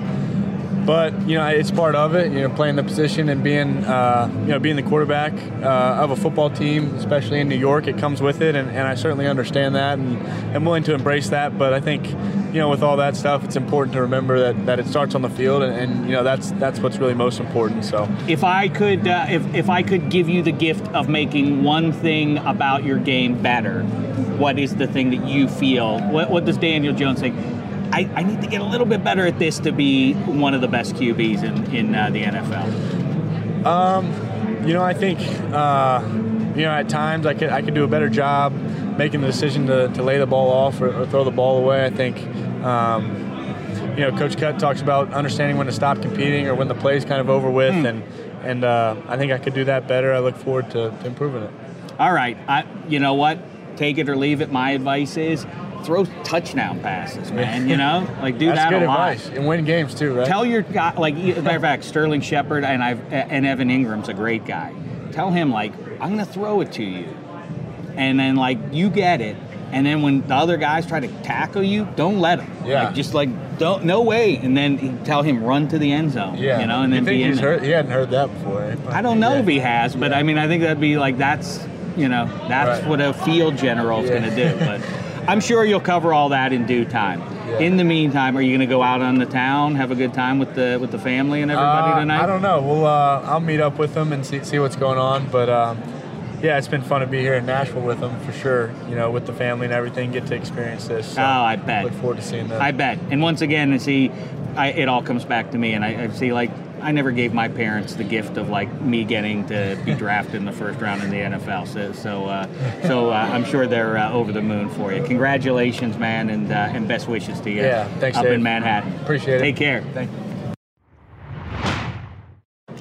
But you know, it's part of it. You know, playing the position and being, uh, you know, being the quarterback uh, of a football team, especially in New York, it comes with it, and, and I certainly understand that, and I'm willing to embrace that. But I think, you know, with all that stuff, it's important to remember that, that it starts on the field, and, and you know, that's that's what's really most important. So, if I could, uh, if if I could give you the gift of making one thing about your game better, what is the thing that you feel? What what does Daniel Jones think? I, I need to get a little bit better at this to be one of the best Q Bs in, in uh, the N F L. Um, you know, I think, uh, you know, at times I could I could do a better job making the decision to, to lay the ball off or, or throw the ball away. I think, um, you know, Coach Cutt talks about understanding when to stop competing or when the play's kind of over with, mm. and and uh, I think I could do that better. I look forward to, to improving it. All right, I, you know what? Take it or leave it. My advice is throw touchdown passes, man. You know, like do that a lot and win games too, right? Tell your guy, like, matter of fact, Sterling Shepard and I've and Evan Ingram's a great guy. Tell him, like, I'm gonna throw it to you, and then like you get it, and then when the other guys try to tackle you, don't let them. Yeah. Like, just like don't, no way, and then tell him run to the end zone. Yeah. You know, and then you think be he's in heard, he hadn't heard that before. Eh? I don't know yeah. if he has, but yeah. I mean, I think that'd be like that's. You know, that's right. what a field general is yeah. going to do. But I'm sure you'll cover all that in due time. Yeah. In the meantime, are you going to go out on the town, have a good time with the with the family and everybody uh, tonight? I don't know. We'll uh, I'll meet up with them and see see what's going on. But um, yeah, it's been fun to be here in Nashville with them for sure. You know, with the family and everything, get to experience this. So oh, I bet. Look forward to seeing them. I bet. And once again, I see, I, it all comes back to me, and I, I see like. I never gave my parents the gift of like me getting to be drafted in the first round in the N F L. So, so, uh, so uh, I'm sure they're uh, over the moon for you. Congratulations, man, and uh, and best wishes to you. Yeah, thanks, up Dave. In Manhattan. Appreciate Take it. Take care. Thank you.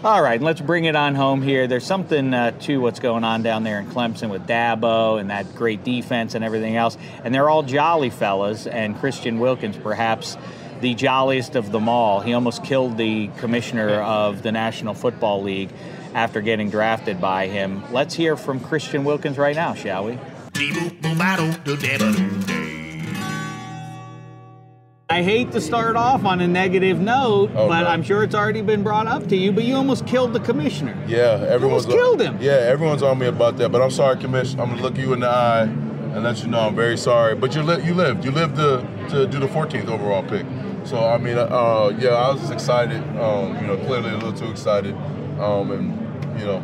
All right, let's bring it on home here. There's something uh, to what's going on down there in Clemson with Dabo and that great defense and everything else. And they're all jolly fellas. And Christian Wilkins, perhaps the jolliest of them all. He almost killed the commissioner of the National Football League after getting drafted by him. Let's hear from Christian Wilkins right now, shall we? I hate to start off on a negative note, oh, but no. I'm sure it's already been brought up to you, but you almost killed the commissioner. Yeah, everyone's you almost killed him. Yeah, everyone's on me about that, but I'm sorry, Commissioner. I'm gonna look you in the eye and let you know I'm very sorry. But you, li- you lived. You lived to, to do the fourteenth overall pick. So, I mean, uh, yeah, I was excited, um, you know, clearly a little too excited, um, and, you know,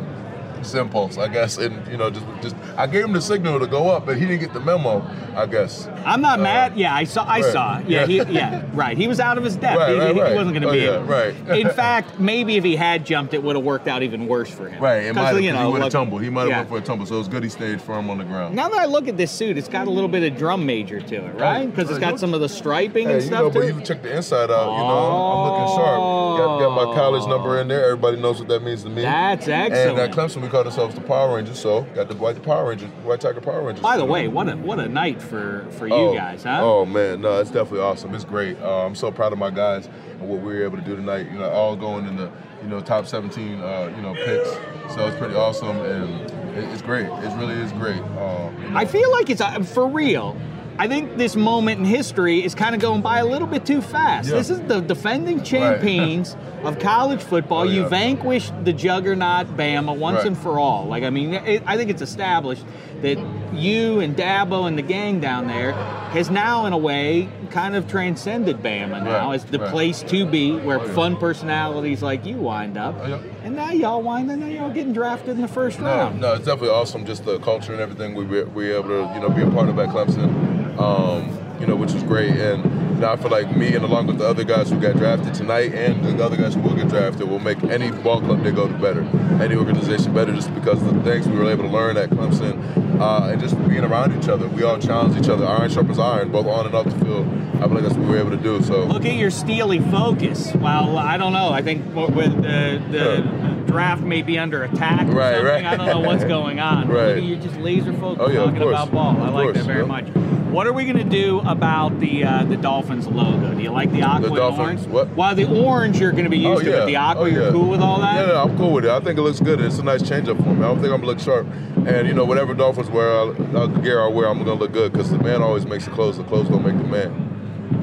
it's impulse, I guess, and, you know, just, just I gave him the signal to go up, but he didn't get the memo, I guess. I'm not uh, mad. Yeah, I saw, I right. saw. Yeah, yeah. He, yeah, right. He was out of his depth. Right, he, right, he, right. he wasn't going to oh, be yeah, able. Right. In fact, maybe if he had jumped, it would have worked out even worse for him. Right, it might have, you know, he would have tumbled. He might have yeah. went for a tumble, so it was good he stayed firm on the ground. Now that I look at this suit, it's got a little bit of drum major to it, right? Because right. it's got some of the striping hey, and stuff know, to it. You know, but you check the inside out, you know, I'm, I'm looking sharp. Got, got my college number in there. Everybody knows what that means to me. That's excellent. And uh, Clemson, we call ourselves the Power Rangers, so got the White Power Rangers, White Tiger Power Rangers. By the way, what a what a night for, for you oh, guys, huh? Oh man, no, it's definitely awesome. It's great. Uh, I'm so proud of my guys and what we were able to do tonight. You know, all going in the you know top seventeen, uh, you know picks. So it's pretty awesome, and it, it's great. It really is great. Uh, you know. I feel like it's uh, for real. I think this moment in history is kind of going by a little bit too fast. Yeah. This is the defending champions right. of college football. Oh, yeah. You vanquished the juggernaut Bama once right. and for all. Like, I mean, it, I think it's established that you and Dabo and the gang down there has now, in a way, kind of transcended Bama now right. as the right. place to be where oh, yeah. fun personalities like you wind up. Oh, yeah. And now y'all wind up, now y'all getting drafted in the first no, round. No, it's definitely awesome, just the culture and everything we were, we were able to, you know, be a part of at Clemson. Um, you know, which was great, and you know, I feel like me and along with the other guys who got drafted tonight and the other guys who will get drafted will make any ball club they go to better, any organization better, just because of the things we were able to learn at Clemson uh, and just being around each other. We all challenged each other, iron sharpens iron, both on and off the field. I feel like that's what we were able to do. So look at your steely focus. Well, I don't know. I think with uh, the yeah. draft may be under attack or right, something. Right. I don't know what's going on. Right. Look at you, just laser focused oh, yeah, talking about ball. I like course, that very yeah. much. What are we going to do about the uh, the Dolphins logo? Do you like the aqua the Dolphins, and orange? What? Well, the orange you're going to be used oh, to, yeah. but the aqua, oh, yeah. you're cool with all that? Yeah, yeah, I'm cool with it. I think it looks good. It's a nice change-up for me. I don't think I'm going to look sharp. And, you know, whatever Dolphins wear, I'll, I'll, gear I wear, I'm going to look good because the man always makes the clothes. The clothes don't make the man.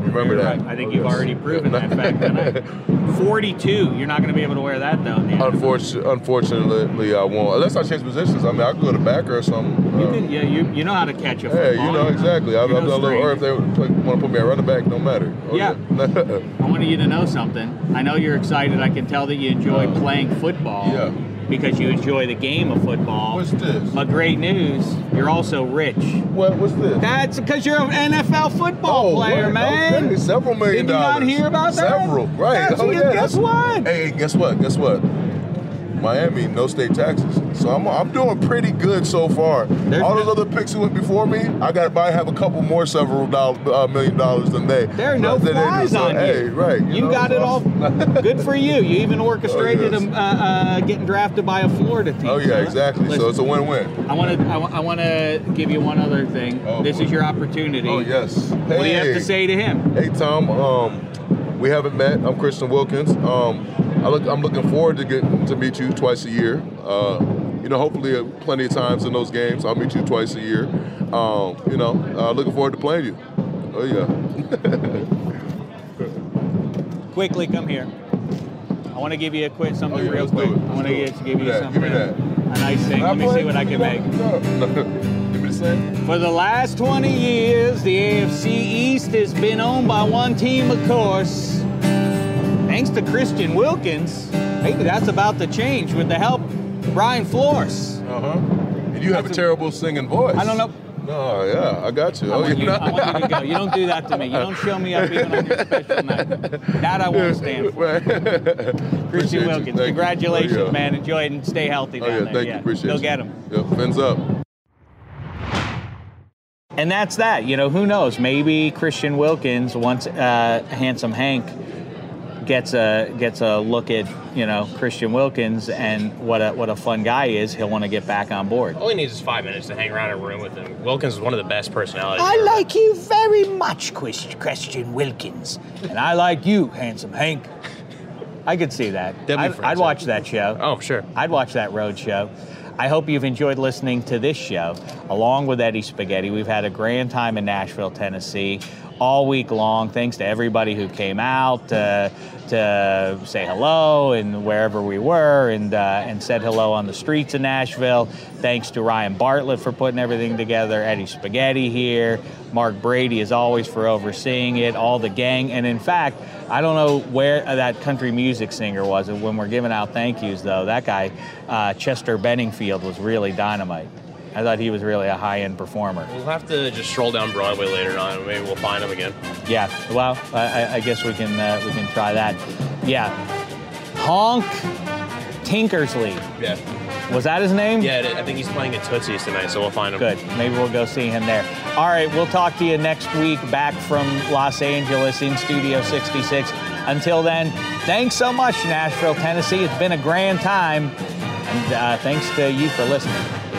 Remember that. Right. I think oh, you've yes. already proven yeah. that fact tonight. forty-two, you're not going to be able to wear that, though. Unfortunately, unfortunately, I won't. Unless I change positions. I mean, I could go to backer or something. You uh, can, yeah, you, you know how to catch a football. Hey, you know, exactly. I've done a little, or if they like, want to put me at running back, no matter. Oh, yeah. yeah. I wanted you to know something. I know you're excited. I can tell that you enjoy uh, playing football. Yeah. Because you enjoy the game of football. What's this? But great news, you're also rich. What? What's this? That's because you're an N F L football oh, player, right. man. Okay. Several million dollars. Did you dollars. Not hear about that? Several, right. That's, oh, yeah. Guess what? Hey, guess what? Guess what? Miami, no state taxes. So I'm I'm doing pretty good so far. There's All those no, other picks who went before me, I got might have a couple more several dollar, uh, million dollars than they. There are no flies so, on hey, you. Right, you, you know, got it awesome. all. Good for you. You even orchestrated oh, yes. a, uh, uh, getting drafted by a Florida team. Oh yeah, huh? exactly. Listen, so it's a win-win. I want to I, I want to give you one other thing. Oh, this boy. is your opportunity. Oh yes. Hey, what do you have to say to him? Hey Tom, um, we haven't met. I'm Christian Wilkins. Um, I look, I'm looking forward to get to meet you twice a year. Uh, you know, hopefully uh, plenty of times in those games. I'll meet you twice a year. Um, you know, uh, looking forward to playing you. Oh, yeah. Quickly, come here. I want to give you a quick something oh, yeah, real quick. I want to get to give you yeah, something. Give me that. A nice thing. Let me see what I can make. Give me the same. For the last twenty years, the A F C East has been owned by one team, of course. Thanks to Christian Wilkins, maybe that's about to change with the help of Brian Flores. Uh-huh. And you have that's a terrible a, singing voice. I don't know. No, yeah, I got you. I, oh, want, you, you I want you to go. You don't do that to me. You don't show me up even on your special night. That I won't stand for. Christian you. Wilkins, thank congratulations, you. Oh, yeah. man. Enjoy it and stay healthy down oh, yeah, there. Thank yeah. you, appreciate it. Go get him. Yeah, fins up. And that's that. You know, who knows? Maybe Christian Wilkins, once uh, Handsome Hank, gets a gets a look at you know Christian Wilkins and what a what a fun guy he is. He'll want to get back on board. All he needs is five minutes to hang around a room with him. Wilkins is one of the best personalities. I like you very much, Christian Wilkins, and I like you, Handsome Hank. I could see that. I'd, I'd watch that show. Oh, sure. I'd watch that road show. I hope you've enjoyed listening to this show. Along with Eddie Spaghetti, we've had a grand time in Nashville, Tennessee, all week long. Thanks to everybody who came out uh, to say hello and wherever we were and, uh, and said hello on the streets of Nashville. Thanks to Ryan Bartlett for putting everything together, Eddie Spaghetti here, Mark Brady as always for overseeing it, all the gang. And in fact, I don't know where that country music singer was. And when we're giving out thank yous though, that guy, uh, Chester Benningfield, was really dynamite. I thought he was really a high-end performer. We'll have to just stroll down Broadway later on, and maybe we'll find him again. Yeah, well, I, I guess we can uh, we can try that. Yeah, Honk Tinkersley. Yeah. Was that his name? Yeah, I think he's playing at Tootsie's tonight, so we'll find him. Good, maybe we'll go see him there. All right, we'll talk to you next week back from Los Angeles in Studio sixty-six. Until then, thanks so much, Nashville, Tennessee. It's been a grand time, and uh, thanks to you for listening.